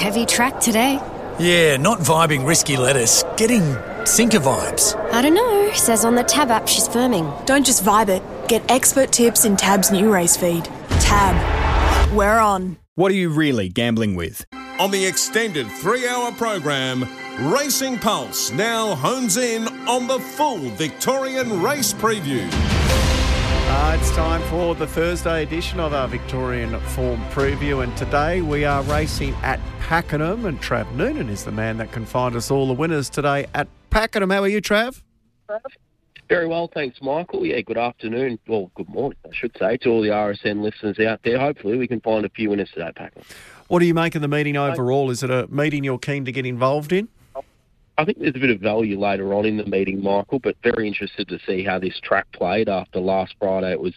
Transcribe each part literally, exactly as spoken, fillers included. heavy track today. Yeah, not vibing risky lettuce. Getting sinker vibes. I don't know. Says on the Tab app she's firming. Don't just vibe it. Get expert tips in Tab's new race feed. Tab. We're on. What are you really gambling with? On the extended three-hour program, Racing Pulse now hones in on the full Victorian race preview. Uh, it's time for the Thursday edition of our Victorian form preview, and today we are racing at Pakenham, and Trav Noonan is the man that can find us all the winners today at Pakenham. How are you, Trav? Very well, thanks, Michael. Yeah, good afternoon, well, good morning, I should say, to all the R S N listeners out there. Hopefully we can find a few winners today, Pakenham. What do you make of the meeting overall? Is it a meeting you're keen to get involved in? I think there's a bit of value later on in the meeting, Michael, but very interested to see how this track played after last Friday. It was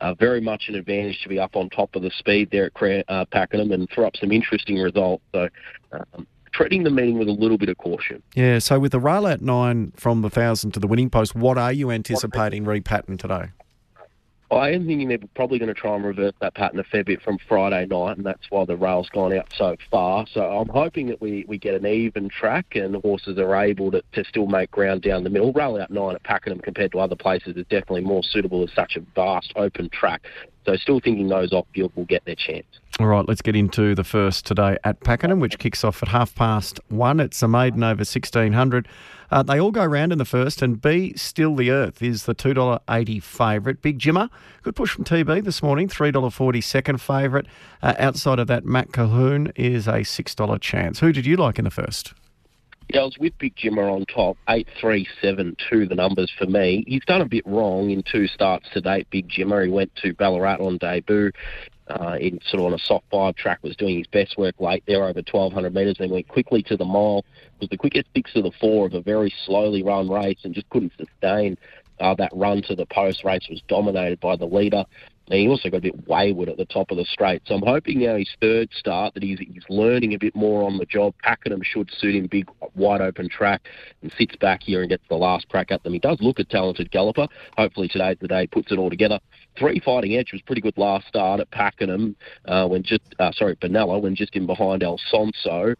uh, very much an advantage to be up on top of the speed there at uh, Pakenham and throw up some interesting results. So um, treading the meeting with a little bit of caution. Yeah, so with the rail at nine from the thousand to the winning post, what are you anticipating repatting today? I am thinking they're probably going to try and revert that pattern a fair bit from Friday night, and that's why the rail's gone out so far. So I'm hoping that we, we get an even track and the horses are able to, to still make ground down the middle. Rail out nine at Pakenham compared to other places is definitely more suitable as such a vast open track. So still thinking those off-field will get their chance. All right, let's get into the first today at Pakenham, which kicks off at half past one. It's a maiden over sixteen hundred. Uh, they all go round in the first, and Be Still the Earth is the two dollars eighty favourite. Big Jimmer, good push from T B this morning, three dollars forty second favourite. Uh, outside of that, Matt Calhoun is a six dollars chance. Who did you like in the first? Yeah, I was with Big Jimmer on top, eight three seven two, the numbers for me. He's done a bit wrong in two starts to date, Big Jimmer. He went to Ballarat on debut uh, in sort of on a soft five track, was doing his best work late there over twelve hundred metres, then went quickly to the mile. It was the quickest six of the four of a very slowly run race and just couldn't sustain uh, that run to the post. Race was dominated by the leader. And he also got a bit wayward at the top of the straight. So I'm hoping now his third start that he's, he's learning a bit more on the job. Pakenham should suit him, big, wide open track, and sits back here and gets the last crack at them. He does look a talented galloper. Hopefully today's the day, puts it all together. Three Fighting Edge was pretty good last start at Pakenham, uh, when just, uh, sorry, Benalla, when just in behind Alsonso,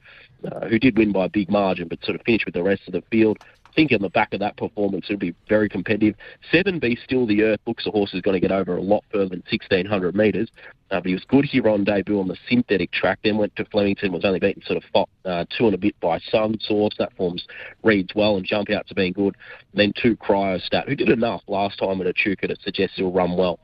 uh, who did win by a big margin, but sort of finished with the rest of the field. I think on the back of that performance, it'll be very competitive. seven Be Still the Earth looks the horse is going to get over a lot further than sixteen hundred metres. Uh, but he was good here on debut on the synthetic track, then went to Flemington, was only beaten sort of uh, two and a bit by Sunsource. That forms reads well and jump outs have been good. And then two Cryostat, who did enough last time at Echuca to suggest he'll run well.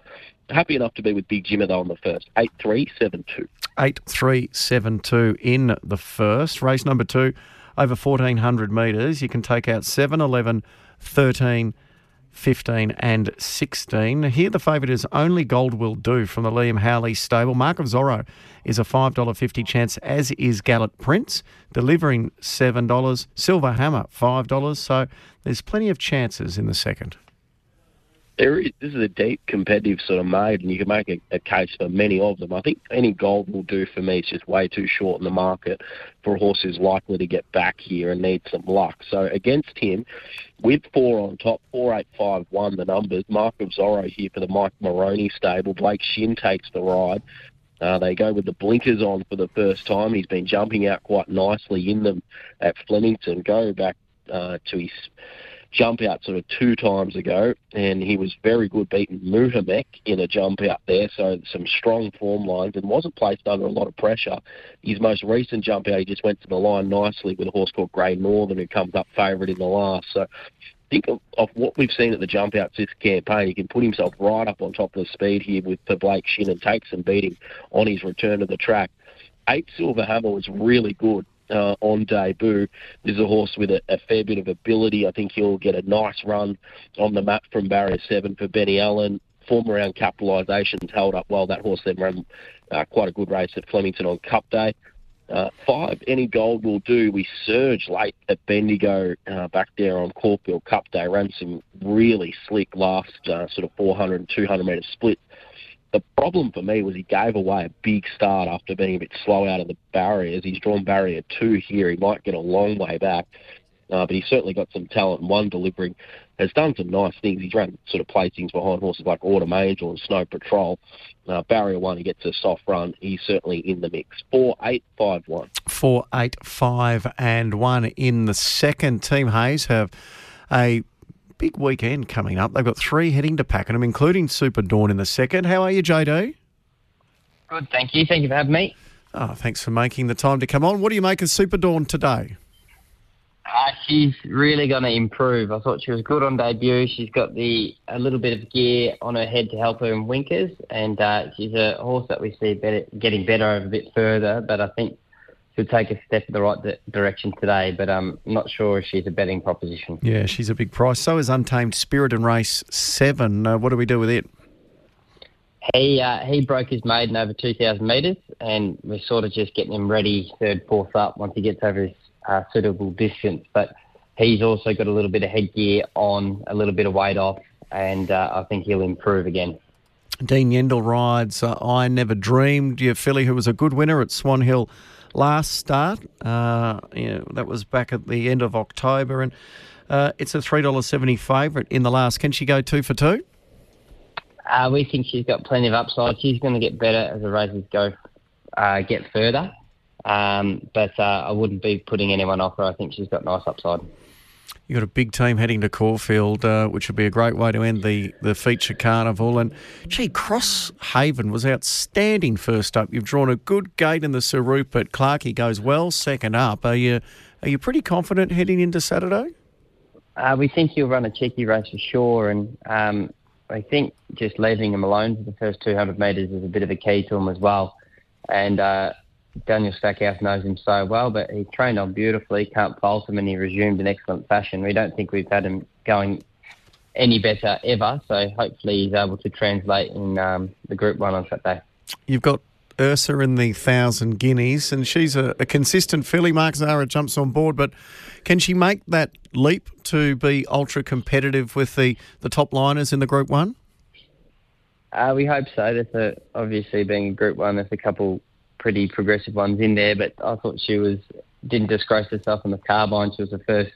Happy enough to be with Big Jimmer, though, on the first. eight three seven two. eight three seven two in the first. Race number two. Over fourteen hundred metres, you can take out seven, eleven, thirteen, fifteen and sixteen. Here the favourite is Only Gold Will Do from the Liam Howley stable. Mark of Zorro is a five dollars fifty chance, as is Gallant Prince, delivering seven dollars. Silver Hammer, five dollars. So there's plenty of chances in the second. There is, this is a deep, competitive sort of maiden. You can make a, a case for many of them. I think Any Gold Will Do for me. It's just way too short in the market for a horse who's likely to get back here and need some luck. So against him, with four on top, four, eight, five, one, the numbers. Mark of Zorro here for the Mike Moroni stable. Blake Shin takes the ride. Uh, they go with the blinkers on for the first time. He's been jumping out quite nicely in them at Flemington. Go back uh, to his jump out sort of two times ago, and he was very good, beaten Muhamek in a jump out there, so some strong form lines, and wasn't placed under a lot of pressure. His most recent jump out, he just went to the line nicely with a horse called Grey Northern, who comes up favourite in the last. So I think of, of what we've seen at the jump outs this campaign, he can put himself right up on top of the speed here with for Blake Shin and take some beating on his return to the track. Eight Silver Hammer was really good. Uh, on debut. This is a horse with a, a fair bit of ability. I think he'll get a nice run on the map from barrier seven for Benny Allen. Form around capitalisation's held up well. That horse then ran uh, quite a good race at Flemington on Cup Day. Uh, five, Any Gold Will Do. We surged late at Bendigo uh, back there on Caulfield Cup Day. Ran some really slick last uh, sort of four hundred and two hundred metre split. The problem for me was he gave away a big start after being a bit slow out of the barriers. He's drawn barrier two here. He might get a long way back. Uh, but he's certainly got some talent, and one delivering has done some nice things. He's run sort of placings behind horses like Autumn Angel and Snow Patrol. Uh, barrier one, he gets a soft run. He's certainly in the mix. Four, eight, five, one. Four, eight, five, and one in the second. Team Hayes have a big weekend coming up. They've got three heading to Pakenham, including Super Dawn in the second. How are you, J D? Good, thank you. Thank you for having me. Oh, thanks for making the time to come on. What do you make of Super Dawn today? Uh, she's really going to improve. I thought she was good on debut. She's got the a little bit of gear on her head to help her in winkers, and uh, she's a horse that we see better, getting better over a bit further, but I think she'll take a step in the right di- direction today, but I'm um, not sure if she's a betting proposition. Yeah, she's a big price. So is Untamed Spirit in race seven. Uh, what do we do with it? He uh, he broke his maiden over two thousand metres, and we're sort of just getting him ready, third, fourth up, once he gets over his Uh, suitable distance, but he's also got a little bit of headgear on, a little bit of weight off, and uh, I think he'll improve again. Dean Yendall rides uh, I Never Dreamed, your filly who was a good winner at Swan Hill last start. Uh, you know, that was back at the end of October, and uh, it's a three dollars seventy favourite in the last. Can she go two for two? Uh, we think she's got plenty of upside. She's going to get better as the races go, uh, get further. Um, but uh, I wouldn't be putting anyone off her. I think she's got nice upside. You've got a big team heading to Caulfield, uh, which would be a great way to end the, the feature carnival. And, gee, Crosshaven was outstanding first up. You've drawn a good gate in the Sir Rupert. Clarkey goes well second up. Are you are you pretty confident heading into Saturday? Uh, we think he'll run a cheeky race for sure. And um, I think just leaving him alone for the first two hundred metres is a bit of a key to him as well. And... Uh, Daniel Stackhouse knows him so well, but he trained on beautifully, can't fault him, and he resumed in excellent fashion. We don't think we've had him going any better ever, so hopefully he's able to translate in um, the Group one on Saturday. You've got Ursa in the Thousand Guineas, and she's a, a consistent filly. Mark Zara jumps on board, but can she make that leap to be ultra-competitive with the, the top liners in the Group one? Uh, we hope so. That's a, obviously, being a Group one, there's a couple... pretty progressive ones in there, but I thought she was didn't disgrace herself on the carbine. She was the first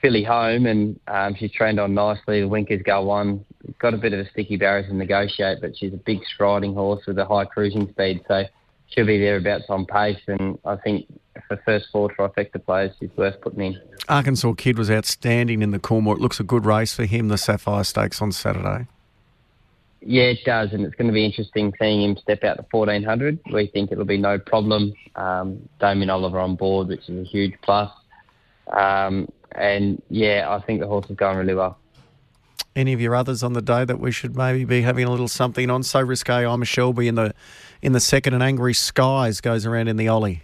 filly home, and um, she's trained on nicely. The winkers go on. Got a bit of a sticky barrier to negotiate, but she's a big striding horse with a high cruising speed, so she'll be thereabouts on pace, and I think for first four trifecta players, she's worth putting in. Arkansas Kid was outstanding in the Coolmore. It looks a good race for him, the Sapphire Stakes on Saturday. Yeah, it does, and it's going to be interesting seeing him step out to fourteen hundred. We think it'll be no problem. Um, Damien Oliver on board, which is a huge plus. Um, and, yeah, I think the horse is going really well. Any of your others on the day that we should maybe be having a little something on? So Risque, I'm a Shelby in the, in the second, and Angry Skies goes around in the Ollie.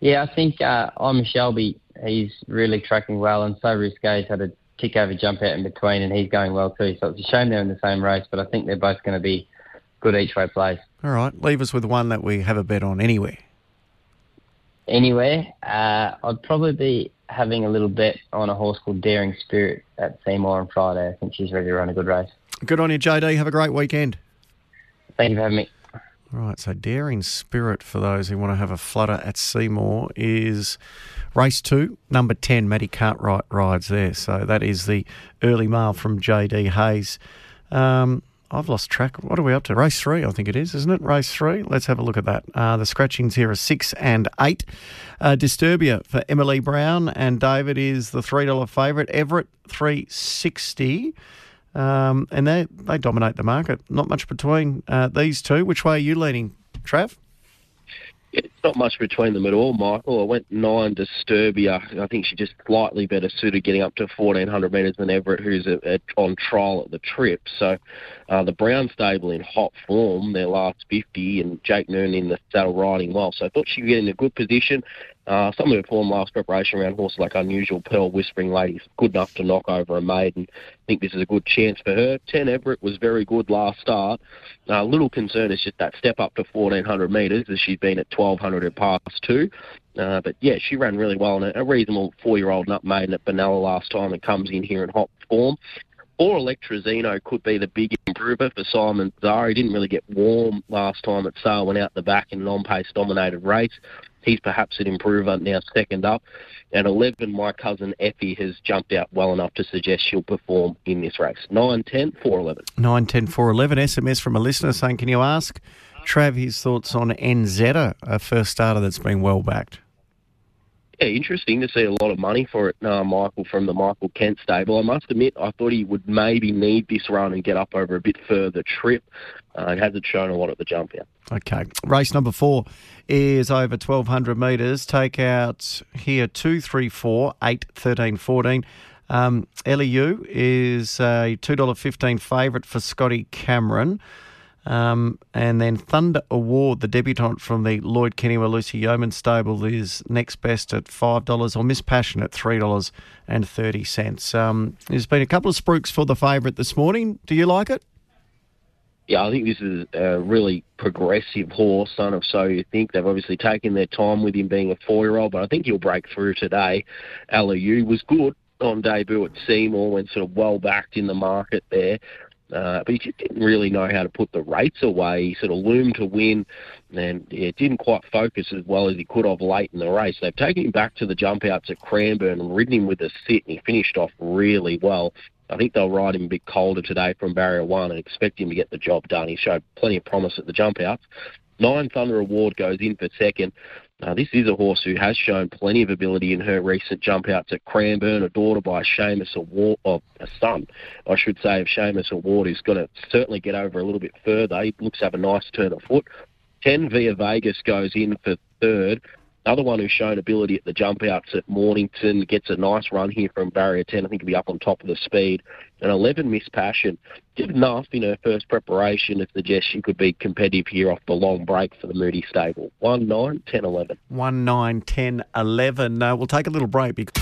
Yeah, I think uh, I'm a Shelby. He's really tracking well, and So Risque's had a kick over, jump out in between, and he's going well too. So it's a shame they're in the same race, but I think they're both going to be good each way plays. All right, leave us with one that we have a bet on anywhere. Anywhere? Uh, I'd probably be having a little bet on a horse called Daring Spirit at Seymour on Friday. I think she's ready to run a good race. Good on you, J D. Have a great weekend. Thank you for having me. All right, so Daring Spirit, for those who want to have a flutter at Seymour, is race two, number ten. Matty Cartwright rides there. So that is the early mile from J D Hayes. Um, I've lost track. What are we up to? Race three, I think it is, isn't it? Race three. Let's have a look at that. Uh, the scratchings here are six and eight. Uh, Disturbia for Emily Brown, and David is the three dollars favourite. Everett, three sixty. Um, and they, they dominate the market. Not much between uh, these two. Which way are you leaning, Trav? It's not much between them at all, Michael. I went nine Disturbia. I think she's just slightly better suited getting up to fourteen hundred metres than Everett, who's a, a, on trial at the trip. So uh, the Brown stable in hot form, their last fifty, and Jake Noonan in the saddle riding well. So I thought she'd get in a good position. Uh, some of her form last preparation around horses like Unusual Pearl, Whispering Ladies, good enough to knock over a maiden. I think this is a good chance for her. ten Everett was very good last start. A uh, little concern is just that step up to fourteen hundred metres, as she's been at twelve hundred at past two. Uh, but, yeah, she ran really well, and a reasonable four-year-old nut maiden at Benalla last time and comes in here in hot form. or Electrazino could be the big improver for Simon Zara. He didn't really get warm last time at Sale, went out the back in an on-pace dominated race. He's perhaps an improver now second up. And eleven, My Cousin Effie has jumped out well enough to suggest she'll perform in this race. nine, ten, four, eleven. nine, ten, four, eleven. S M S from a listener saying, can you ask Trav his thoughts on N Zeta, a first starter that's been well backed? Yeah, interesting to see a lot of money for it, uh, Michael, from the Michael Kent stable. I must admit, I thought he would maybe need this run and get up over a bit further trip. Uh, it hasn't shown a lot at the jump yet. Okay. Race number four is over twelve hundred metres. Take out here two, three, four, eight, thirteen, fourteen. Um, L E U is a two dollars fifteen favourite for Scotty Cameron. Um, and then Thunder Award, the debutant from the Lloyd Kennywa Lucy Yeoman stable, is next best at five dollars, or Miss Passion at three dollars thirty. Um, there's been a couple of spooks for the favourite this morning. Do you like it? Yeah, I think this is a really progressive horse, Son of So You Think. They've obviously taken their time with him being a four-year-old, but I think he'll break through today. L A U was good on debut at Seymour, went sort of well-backed in the market there. Uh, but he just didn't really know how to put the rates away. He sort of loomed to win, and yeah, didn't quite focus as well as he could have late in the race. They've taken him back to the jump-outs at Cranbourne and ridden him with a sit, and he finished off really well. I think they'll ride him a bit colder today from barrier one and expect him to get the job done. He showed plenty of promise at the jump-outs. Nine, Thunder Award goes in for second. Uh, this is a horse who has shown plenty of ability in her recent jump-outs at Cranbourne, a daughter by Seamus Award, or a son, I should say, of Seamus Award, who's going to certainly get over a little bit further. He looks to have a nice turn of foot. ten, Via Vegas goes in for third. Another one who's shown ability at the jump-outs at Mornington, gets a nice run here from barrier ten. I think he'll be up on top of the speed. And eleven, Miss Passion, did enough in her first preparation to suggest she could be competitive here off the long break for the Moody stable. one, nine, ten, eleven. one, nine, ten, eleven. Uh, we'll take a little break. Because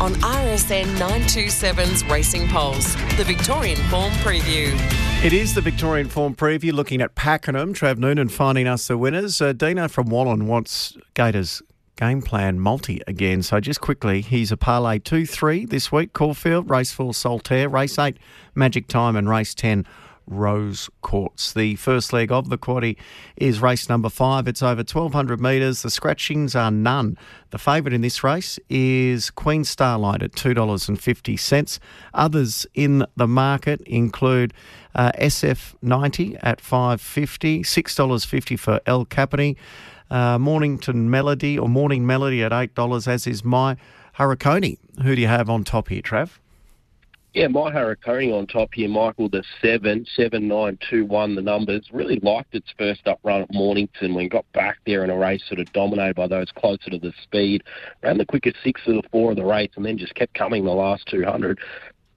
on R S N nine two seven's Racing Polls, the Victorian Form Preview. It is the Victorian Form Preview, looking at Pakenham. Trav Noonan finding us the winners. Uh, Dino from Wallen wants Gators game plan multi again. So just quickly, he's a parlay two three this week. Caulfield, race four, Solitaire, race eight, Magic Time, and race ten, Rose Quartz. The first leg of the quaddie is race number five. It's over twelve hundred metres. The scratchings are none. The favourite in this race is Queen Starlight at two dollars fifty. Others in the market include uh, S F ninety at five dollars fifty, six dollars fifty for El Capone, uh, Mornington Melody or Morning Melody at eight dollars, as is My Hurricane. Who do you have on top here, Trav? Yeah, My Hurricane on top here, Michael, the seven, seven, nine, two, one, the numbers. Really liked its first up run at Mornington when got back there in a race sort of dominated by those closer to the speed. Ran the quickest six of the four of the race and then just kept coming the last two hundred.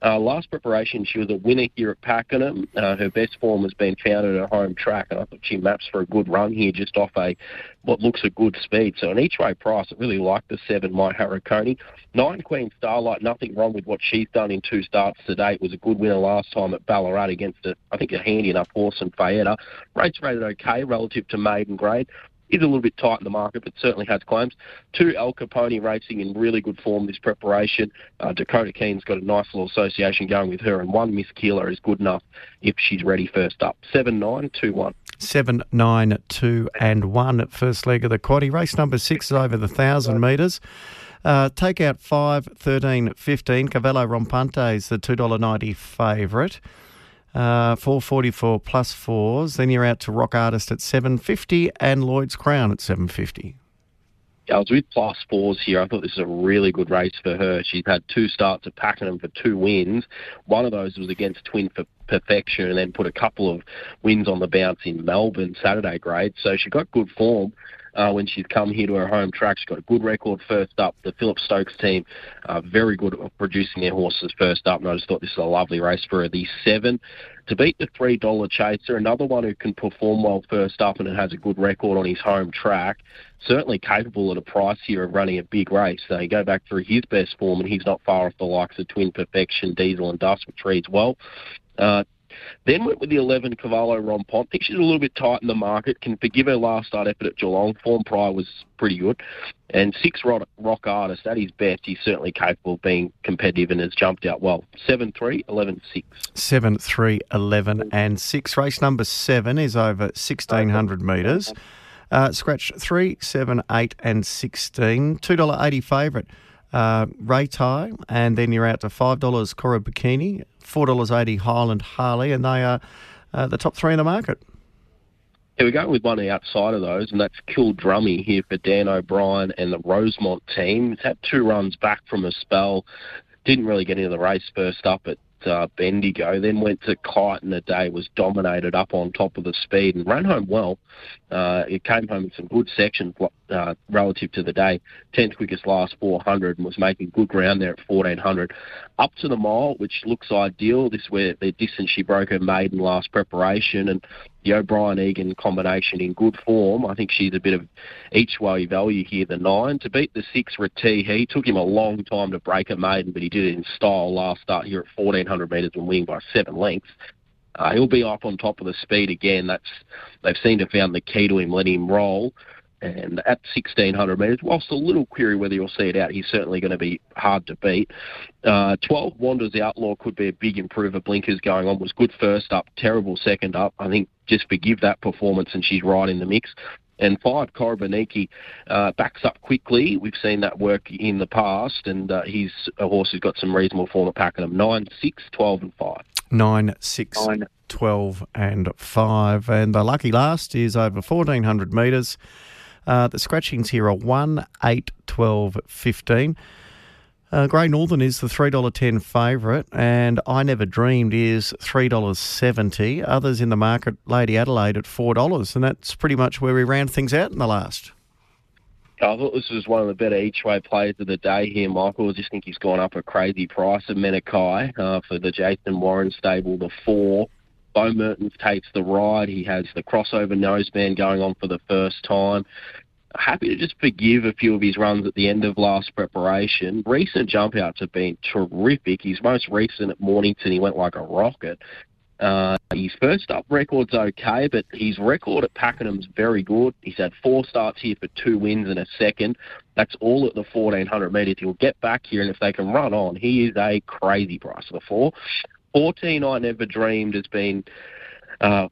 Uh, last preparation, she was a winner here at Pakenham. Uh, her best form has been found at her home track, and I thought she maps for a good run here just off a what looks a good speed. So an each-way price, I really like the seven, My Hurricane. Nine, Queen Starlight, nothing wrong with what she's done in two starts today. It was a good winner last time at Ballarat against, a, I think, a handy enough horse in Fayetta. Rate's rated okay relative to maiden grade. Is a little bit tight in the market, but certainly has claims. Two, El Capone racing in really good form this preparation. Uh, Dakota Keene's got a nice little association going with her, and one, Miss Keeler, is good enough if she's ready first up. Seven, nine, two, one. Seven, nine, two, and one at first leg of the quaddie. Race number six is over the thousand metres. Uh, take out five, thirteen, fifteen. Cavallo Rompante is the two dollars ninety favourite. Uh, four forty-four plus fours. Then you're out to Rock Artist at seven fifty and Lloyd's Crown at seven fifty. Yeah, I was with plus fours here. I thought this is a really good race for her. She's had two starts at Pakenham for two wins. One of those was against Twin for Perfection and then put a couple of wins on the bounce in Melbourne Saturday grade. So she got good form. Uh, when she's come here to her home track, she's got a good record first up. The Phillip Stokes team are uh, very good at producing their horses first up, and I just thought this is a lovely race for her. The seven, to beat the three dollar chaser, another one who can perform well first up and has a good record on his home track, certainly capable at a price here of running a big race. So you go back through his best form, and he's not far off the likes of Twin Perfection, Diesel and Dust, which reads well. Uh, Then went with the eleven, Cavallo Rompont. I think she's a little bit tight in the market. Can forgive her last start effort at Geelong. Form prior was pretty good. And six, Rock, rock Artist. At his best, he's certainly capable of being competitive and has jumped out well. seven, three, eleven, six. seven, three, eleven and six. Race number seven is over sixteen hundred metres. Uh, scratch three, seven, eight and sixteen. two dollars eighty favourite. Uh, Ray Tie, and then you're out to five dollars Cora Bikini, four dollars eighty Highland Harley, and they are uh, the top three in the market. Yeah, we're going with one outside of those, and that's Kildrummy here for Dan O'Brien and the Rosemont team. It's had two runs back from a spell, didn't really get into the race first up at uh, Bendigo, then went to Kite in the day, was dominated up on top of the speed and ran home well. Uh, it came home in some good sections, Uh, relative to the day, tenth quickest last four hundred, and was making good ground there at fourteen hundred. Up to the mile, which looks ideal. This where the distance she broke her maiden last preparation, and the O'Brien-Egan combination in good form. I think she's a bit of each-way value here, the nine. To beat the six, Ratee, he took him a long time to break a maiden, but he did it in style last start here at fourteen hundred metres and winning by seven lengths. Uh, he'll be up on top of the speed again. That's They've seemed to have found the key to him, let him roll. And at sixteen hundred metres, whilst a little query whether you'll see it out, he's certainly going to be hard to beat. Uh, twelve, Wanders the Outlaw, could be a big improver. Blinkers going on, was good first up, terrible second up. I think just forgive that performance and she's right in the mix. And five, Korobaniki, uh, backs up quickly. We've seen that work in the past, and uh, he's a horse who's got some reasonable form at Pakenham. nine, six, twelve and five. nine, six, twelve and five. And the lucky last is over fourteen hundred metres. Uh, the scratchings here are one, eight, twelve, fifteen. Uh, Grey Northern is the three dollars ten favourite, and I Never Dreamed is three dollars seventy. Others in the market, Lady Adelaide at four dollars, and that's pretty much where we round things out in the last. I thought this was one of the better each-way plays of the day here, Michael. I just think he's gone up a crazy price of Menakai uh, for the Jason Warren stable, the four. Bo Mertens takes the ride. He has the crossover noseband going on for the first time. Happy to just forgive a few of his runs at the end of last preparation. Recent jump-outs have been terrific. His most recent at Mornington, he went like a rocket. Uh, his first-up record's okay, but his record at Pakenham's very good. He's had four starts here for two wins and a second. That's all at the fourteen hundred metres. He'll get back here, and if they can run on, he is a crazy price of the four. fourteen, I Never Dreamed, has been uh,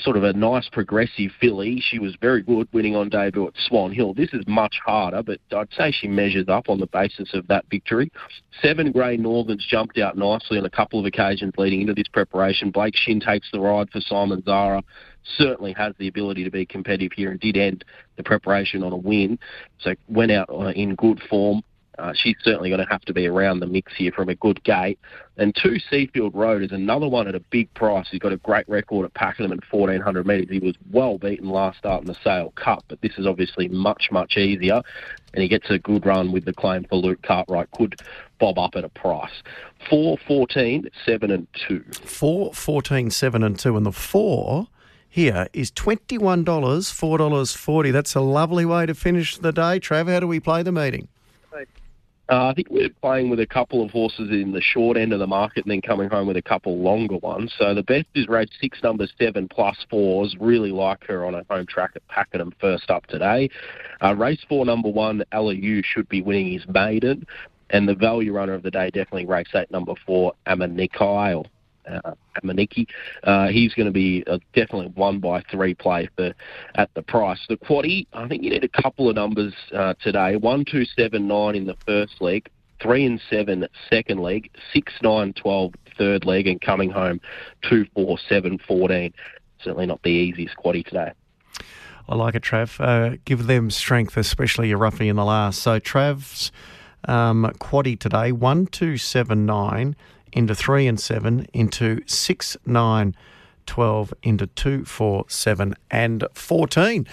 sort of a nice progressive filly. She was very good winning on debut at Swan Hill. This is much harder, but I'd say she measures up on the basis of that victory. Seven, Grey Northern's jumped out nicely on a couple of occasions leading into this preparation. Blake Shin takes the ride for Simon Zara. Certainly has the ability to be competitive here and did end the preparation on a win. So went out in good form. Uh, she's certainly going to have to be around the mix here from a good gate. And two, Seafield Road is another one at a big price. He's got a great record at Pakenham at fourteen hundred metres. He was well beaten last start in the Sale Cup, but this is obviously much, much easier. And he gets a good run with the claim for Luke Cartwright. Could bob up at a price. four, fourteen, seven and two. four, fourteen, seven and two. And the four here is twenty-one dollars, four dollars forty. That's a lovely way to finish the day. Trav, how do we play the meeting? Uh, I think we're playing with a couple of horses in the short end of the market and then coming home with a couple longer ones. So the best is race six, number seven, Plus Fours. Really like her on a home track at Pakenham first up today. Uh, race four, number one, Aliou, should be winning his maiden. And the value runner of the day, definitely race eight, number four, Amanikai. Uh, Amaniki. Uh, he's going to be uh, definitely one by three play for at the price. The quaddie, I think you need a couple of numbers uh, today. One, two, seven, nine in the first leg, three and seven second leg, six, nine, twelve third leg, and coming home two, four, seven, fourteen. Certainly not the easiest quaddie today. I like it, Trav. Uh, give them strength, especially your roughie in the last. So Trav's um, quaddie today, one, two, seven, nine. Into three and seven, into six, nine, twelve, into two, four, seven, and fourteen.